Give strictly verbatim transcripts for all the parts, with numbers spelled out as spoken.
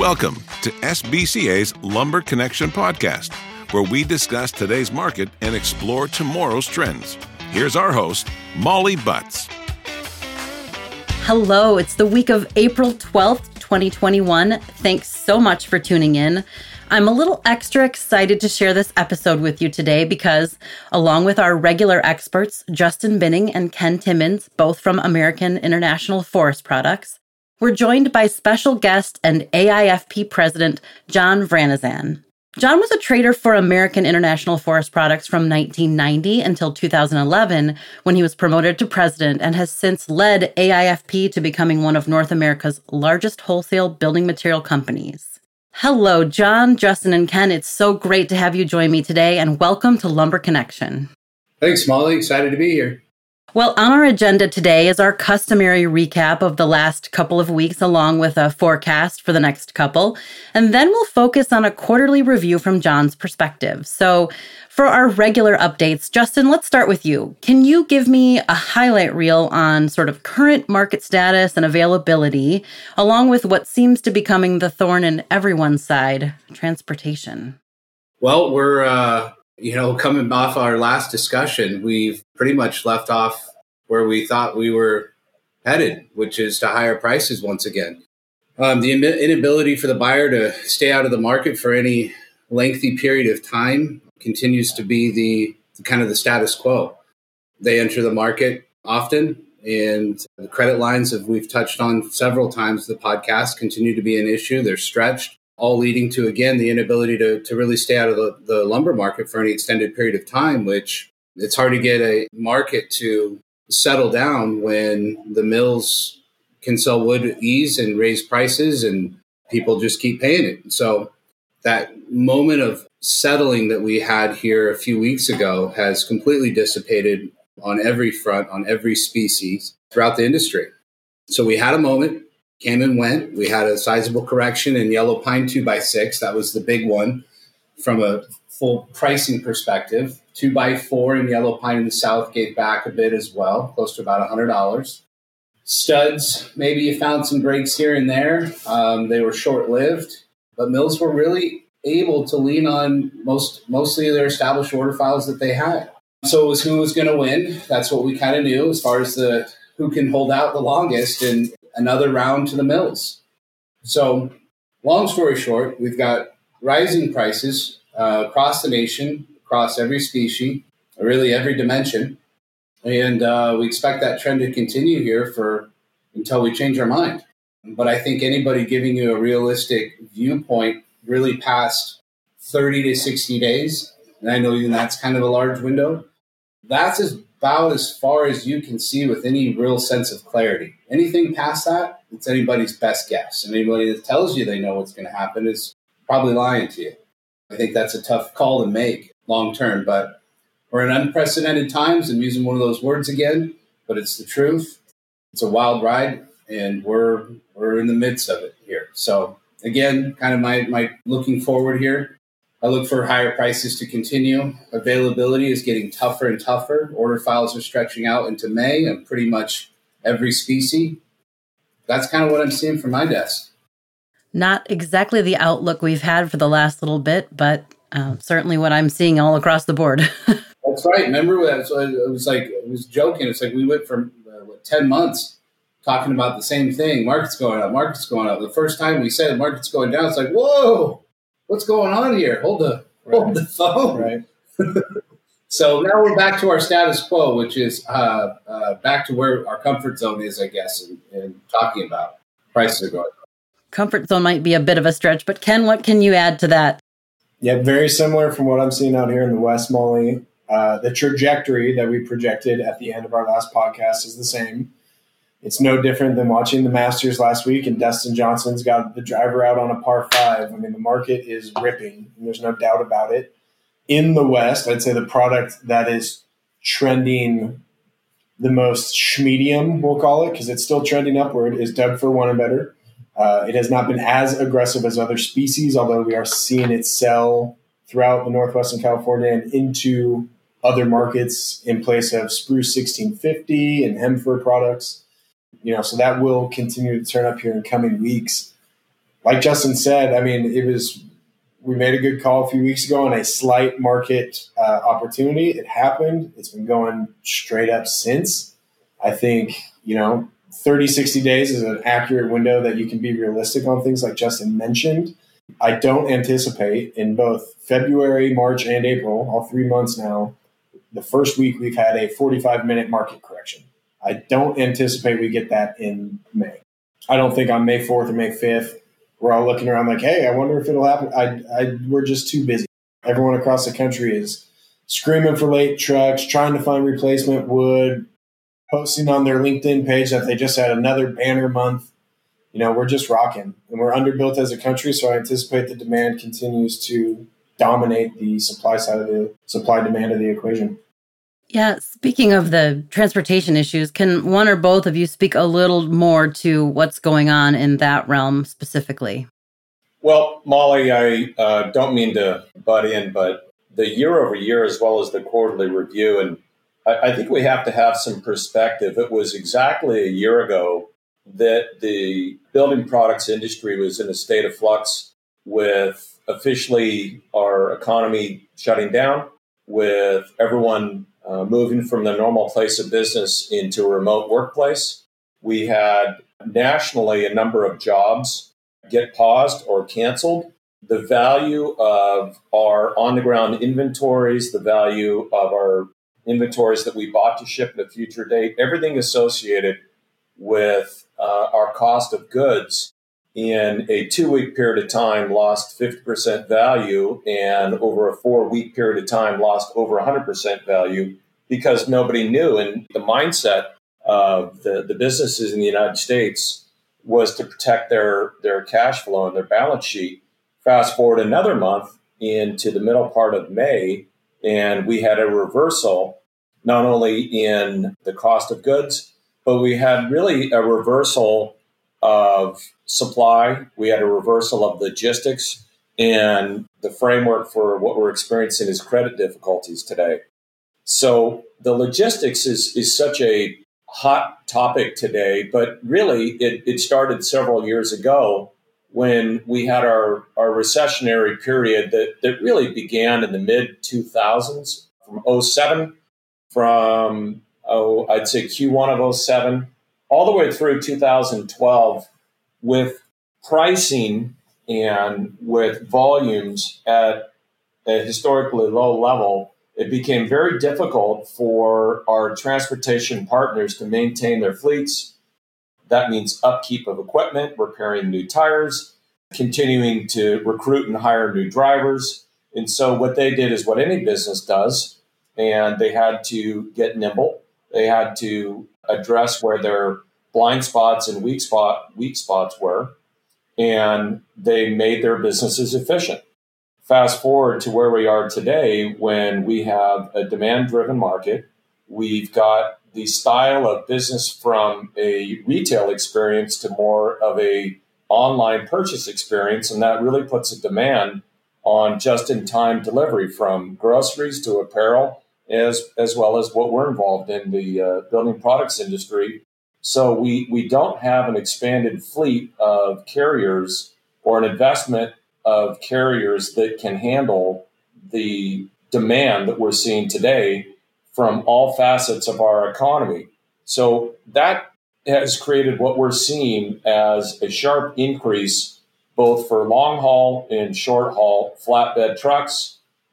Welcome to S B C A's Lumber Connection Podcast, where we discuss today's market and explore tomorrow's trends. Here's our host, Molly Butts. Hello, it's the week of April twelfth, twenty twenty-one. Thanks so much for tuning in. I'm a little extra excited to share this episode with you today because, along with our regular experts, Justin Binning and Ken Timmons, both from American International Forest Products, we're joined by special guest and A I F P President John Vranizan. John was a trader for American International Forest Products from nineteen ninety until two thousand eleven, when he was promoted to president and has since led A I F P to becoming one of North America's largest wholesale building material companies. Hello, John, Justin, and Ken. It's so great to have you join me today, and welcome to Lumber Connection. Thanks, Molly. Excited to be here. Well, on our agenda today is our customary recap of the last couple of weeks, along with a forecast for the next couple. And then we'll focus on a quarterly review from John's perspective. So for our regular updates, Justin, let's start with you. Can you give me a highlight reel on sort of current market status and availability, along with what seems to be becoming the thorn in everyone's side, transportation? Well, we're... Uh... You know, coming off our last discussion, we've pretty much left off where we thought we were headed, which is to higher prices once again. Um, the inability for the buyer to stay out of the market for any lengthy period of time continues to be the kind of the status quo. They enter the market often, and the credit lines that we've touched on several times in the podcast continue to be an issue. They're stretched, all leading to, again, the inability to, to really stay out of the, the lumber market for any extended period of time, which it's hard to get a market to settle down when the mills can sell wood at ease and raise prices and people just keep paying it. So that moment of settling that we had here a few weeks ago has completely dissipated on every front, on every species throughout the industry. So we had a moment. Came and went. We had a sizable correction in Yellow Pine two by six. That was the big one from a full pricing perspective. two by four in Yellow Pine in the South gave back a bit as well, close to about one hundred dollars. Studs, maybe you found some breaks here and there. Um, they were short-lived, but mills were really able to lean on most mostly of their established order files that they had. So it was who was going to win. That's what we kind of knew as far as the who can hold out the longest and another round to the mills. So long story short, we've got rising prices uh, across the nation, across every species, really every dimension. And uh, we expect that trend to continue here for until we change our mind. But I think anybody giving you a realistic viewpoint really past thirty to sixty days, and I know even that's kind of a large window, that's as about as far as you can see with any real sense of clarity. Anything past that, it's anybody's best guess. And anybody that tells you they know what's going to happen is probably lying to you. I think that's a tough call to make long term, but we're in unprecedented times. I'm using one of those words again, but it's the truth. It's a wild ride, and we're we're in the midst of it here. So again, kind of my my looking forward here. I look for higher prices to continue. Availability is getting tougher and tougher. Order files are stretching out into May and pretty much every species. That's kind of what I'm seeing from my desk. Not exactly the outlook we've had for the last little bit, but uh, certainly what I'm seeing all across the board. That's right. Remember, that? So I was like, I was joking. It's like we went for uh, what, ten months talking about the same thing. Market's going up, market's going up. The first time we said market's going down, it's like, whoa. What's going on here? Hold the right. hold the phone. Right. So now we're back to our status quo, which is uh, uh, back to where our comfort zone is, I guess, and, and talking about prices are going up. Comfort zone might be a bit of a stretch, but Ken, what can you add to that? Yeah, very similar from what I'm seeing out here in the West, Molly. Uh, the trajectory that we projected at the end of our last podcast is the same. It's no different than watching the Masters last week, and Dustin Johnson's got the driver out on a par five. I mean, the market is ripping, and there's no doubt about it. In the West, I'd say the product that is trending the most schmedium, we'll call it, because it's still trending upward, is Doug for One or Better. Uh, it has not been as aggressive as other species, although we are seeing it sell throughout the Northwestern California and into other markets in place of Spruce sixteen fifty and Hemphur products. You know, so that will continue to turn up here in coming weeks. like Justin said, I mean, it was, we made a good call a few weeks ago on a slight market uh, opportunity. It happened. It's been going straight up since. I think, you know, thirty, sixty days is an accurate window that you can be realistic on things like Justin mentioned. I don't anticipate in both February, March, and April, all three months now, the first week we've had a forty-five minute market correction. I don't anticipate we get that in May. I don't think on May fourth or May fifth, we're all looking around like, hey, I wonder if it'll happen. I, I, we're just too busy. Everyone across the country is screaming for late trucks, trying to find replacement wood, posting on their LinkedIn page that they just had another banner month. You know, we're just rocking and we're underbuilt as a country. So I anticipate the demand continues to dominate the supply side of the supply demand of the equation. Yeah, speaking of the transportation issues, can one or both of you speak a little more to what's going on in that realm specifically? Well, Molly, I uh, don't mean to butt in, but the year over year as well as the quarterly review, and I, I think we have to have some perspective. It was exactly a year ago that the building products industry was in a state of flux with officially our economy shutting down, with everyone Uh, moving from the normal place of business into a remote workplace. We had nationally a number of jobs get paused or canceled. The value of our on-the-ground inventories, the value of our inventories that we bought to ship at a future date, everything associated with uh, our cost of goods in a two-week period of time lost fifty percent value, and over a four-week period of time lost over one hundred percent value because nobody knew. And the mindset of the, the businesses in the United States was to protect their, their cash flow and their balance sheet. Fast forward another month into the middle part of May, and we had a reversal not only in the cost of goods, but we had really a reversal of supply. We had a reversal of logistics, and the framework for what we're experiencing is credit difficulties today. So the logistics is, is such a hot topic today, but really it, it started several years ago when we had our, our recessionary period that, that really began in the mid two thousands from oh seven, from, oh, I'd say Q one of oh seven, all the way through two thousand twelve, with pricing and with volumes at a historically low level, it became very difficult for our transportation partners to maintain their fleets. That means upkeep of equipment, repairing new tires, continuing to recruit and hire new drivers. And so what they did is what any business does, and they had to get nimble. They had to address where their blind spots and weak spot weak spots were, and they made their businesses efficient. Fast forward to where we are today, when we have a demand-driven market. We've got the style of business from a retail experience to more of a online purchase experience, and that really puts a demand on just-in-time delivery from groceries to apparel, as as well as what we're involved in, the uh, building products industry. So we, we don't have an expanded fleet of carriers or an investment of carriers that can handle the demand that we're seeing today from all facets of our economy. So that has created what we're seeing as a sharp increase, both for long haul and short haul flatbed trucks,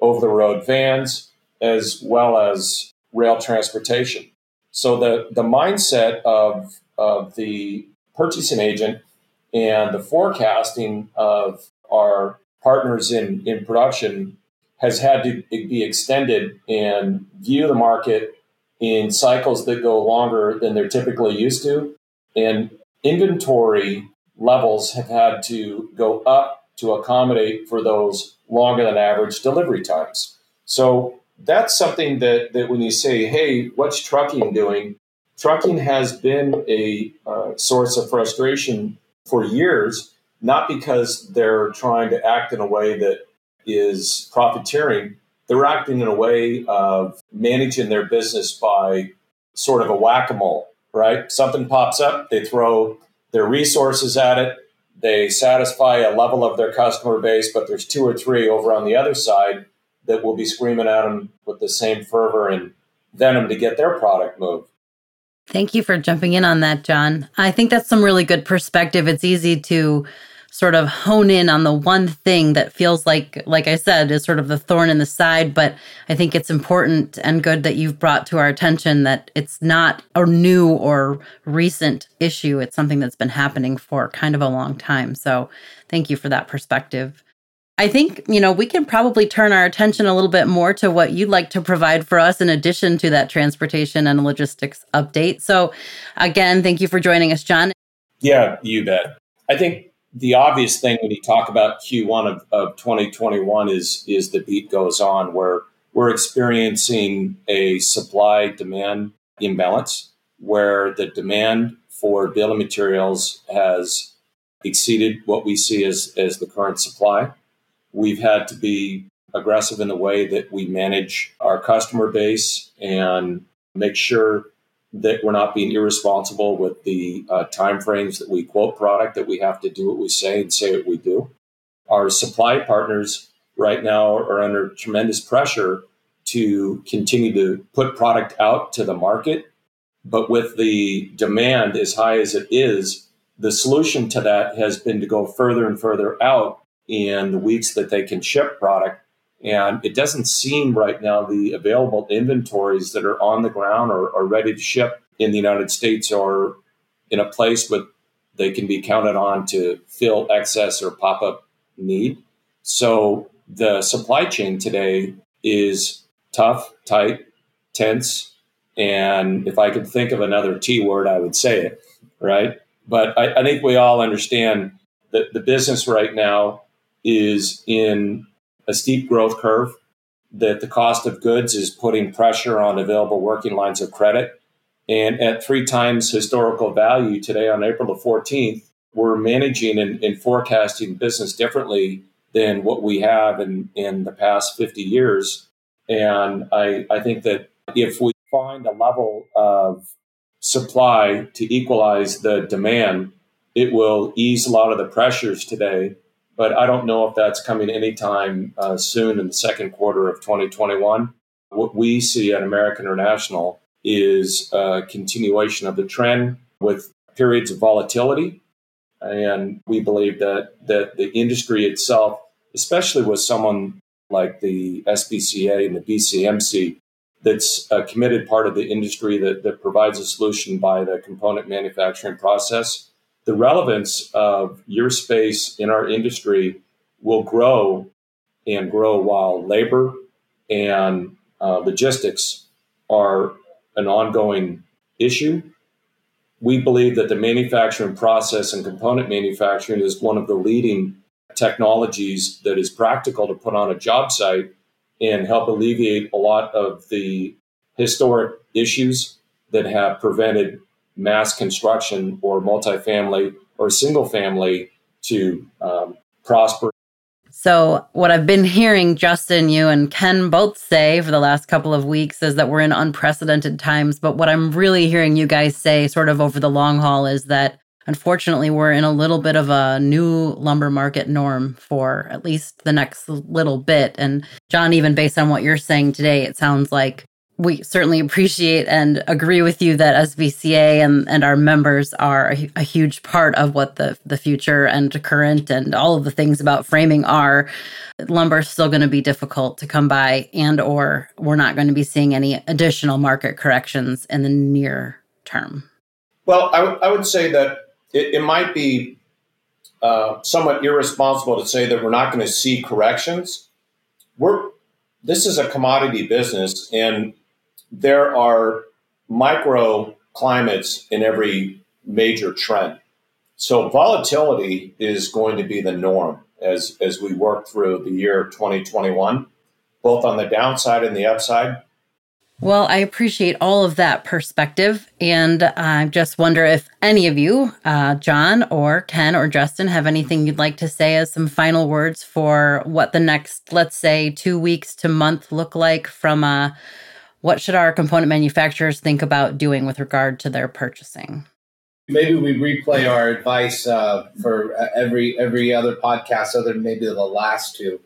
over-the-road vans, as well as rail transportation. So the, the mindset of, of the purchasing agent and the forecasting of our partners in, in production has had to be extended and view the market in cycles that go longer than they're typically used to. And inventory levels have had to go up to accommodate for those longer than average delivery times. So that's something that, that when you say, hey, what's trucking doing? Trucking has been a uh, source of frustration for years, not because they're trying to act in a way that is profiteering. They're acting in a way of managing their business by sort of a whack-a-mole, right? Something pops up, they throw their resources at it. They satisfy a level of their customer base, but there's two or three over on the other side that will be screaming at them with the same fervor and venom to get their product moved. Thank you for jumping in on that, John. I think that's some really good perspective. It's easy to sort of hone in on the one thing that feels like, like I said, is sort of the thorn in the side. But I think it's important and good that you've brought to our attention that it's not a new or recent issue. It's something that's been happening for kind of a long time. So thank you for that perspective. I think, you know, we can probably turn our attention a little bit more to what you'd like to provide for us in addition to that transportation and logistics update. So again, thank you for joining us, John. Yeah, you bet. I think the obvious thing when you talk about Q one of, of twenty twenty-one is, is the beat goes on, where we're experiencing a supply-demand imbalance, where the demand for building materials has exceeded what we see as, as the current supply. We've had to be aggressive in the way that we manage our customer base and make sure that we're not being irresponsible with the uh, timeframes that we quote product, that we have to do what we say and say what we do. Our supply partners right now are under tremendous pressure to continue to put product out to the market. But with the demand as high as it is, the solution to that has been to go further and further out in the weeks that they can ship product. And it doesn't seem right now the available inventories that are on the ground or are ready to ship in the United States are in a place where they can be counted on to fill excess or pop-up need. So the supply chain today is tough, tight, tense. And if I could think of another T word, I would say it, right? But I, I think we all understand that the business right now is in a steep growth curve, that the cost of goods is putting pressure on available working lines of credit. And at three times historical value today on April the fourteenth, we're managing and, and forecasting business differently than what we have in, in the past fifty years. And I, I think that if we find a level of supply to equalize the demand, it will ease a lot of the pressures today. But I don't know if that's coming anytime uh, soon in the second quarter of twenty twenty-one. What we see at American International is a continuation of the trend with periods of volatility. And we believe that, that the industry itself, especially with someone like the S B C A and the B C M C, that's a committed part of the industry that, that provides a solution by the component manufacturing process, the relevance of your space in our industry will grow and grow while labor and uh, logistics are an ongoing issue. We believe that the manufacturing process and component manufacturing is one of the leading technologies that is practical to put on a job site and help alleviate a lot of the historic issues that have prevented mass construction or multifamily or single family to um, prosper. So what I've been hearing, Justin, you and Ken both say for the last couple of weeks is that we're in unprecedented times. But what I'm really hearing you guys say sort of over the long haul is that unfortunately we're in a little bit of a new lumber market norm for at least the next little bit. And John, even based on what you're saying today, it sounds like we certainly appreciate and agree with you that S B C A and, and our members are a, a huge part of what the, the future and current and all of the things about framing are. Lumber is still going to be difficult to come by, and or we're not going to be seeing any additional market corrections in the near term. Well, I, w- I would say that it, it might be uh, somewhat irresponsible to say that we're not going to see corrections. We're This is a commodity business, and there are micro climates in every major trend. So volatility is going to be the norm as, as we work through the year twenty twenty-one, both on the downside and the upside. Well, I appreciate all of that perspective. And I just wonder if any of you, uh, John or Ken or Justin, have anything you'd like to say as some final words for what the next, let's say, two weeks to month look like from uh, what should our component manufacturers think about doing with regard to their purchasing? Maybe we replay our advice uh, for every every other podcast other than maybe the last two.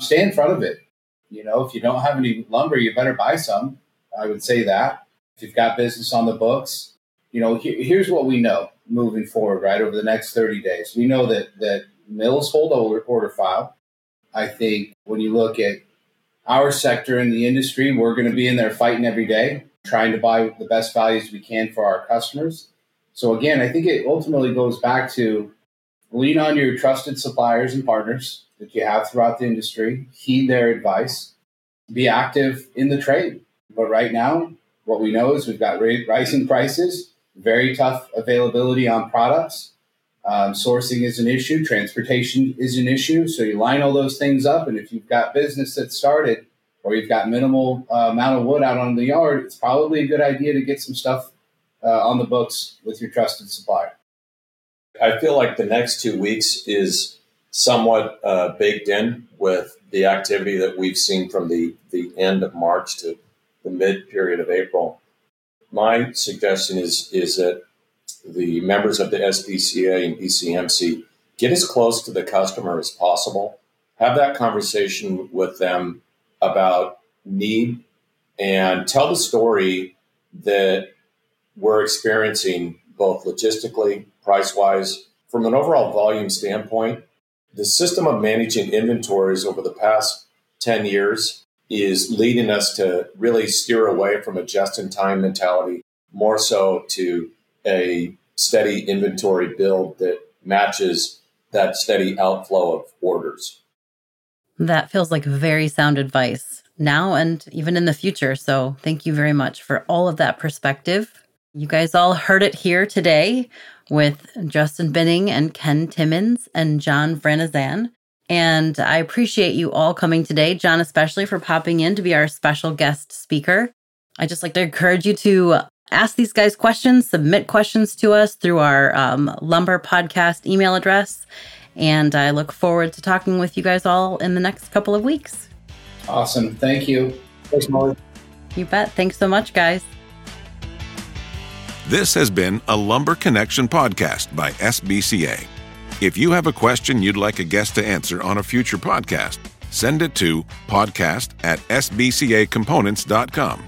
Stay in front of it. You know, if you don't have any lumber, you better buy some. I would say that. If you've got business on the books, you know, here, here's what we know moving forward, right, over the next thirty days. We know that that mills hold order, order file. I think when you look at our sector in the industry, we're going to be in there fighting every day, trying to buy the best values we can for our customers. So again, I think it ultimately goes back to lean on your trusted suppliers and partners that you have throughout the industry, heed their advice, be active in the trade. But right now, what we know is we've got rising prices, very tough availability on products. Um, sourcing is an issue. Transportation is an issue. So you line all those things up. And if you've got business that started or you've got minimal uh, amount of wood out on the yard, it's probably a good idea to get some stuff uh, on the books with your trusted supplier. I feel like the next two weeks is somewhat uh, baked in with the activity that we've seen from the, the end of March to the mid period of April. My suggestion is, is that the members of the S B C A and P C M C get as close to the customer as possible. Have that conversation with them about need and tell the story that we're experiencing both logistically, price-wise, from an overall volume standpoint. The system of managing inventories over the past ten years is leading us to really steer away from a just-in-time mentality, more so to a steady inventory build that matches that steady outflow of orders. That feels like very sound advice now and even in the future. So thank you very much for all of that perspective. You guys all heard it here today with Justin Binning and Ken Timmons and John Vranizan. And I appreciate you all coming today, John especially, for popping in to be our special guest speaker. I'd just like to encourage you to ask these guys questions, submit questions to us through our um, Lumber Podcast email address. And I look forward to talking with you guys all in the next couple of weeks. Awesome. Thank you. Thanks, Molly. You bet. Thanks so much, guys. This has been a Lumber Connection podcast by S B C A. If you have a question you'd like a guest to answer on a future podcast, send it to podcast at s b c a components dot com.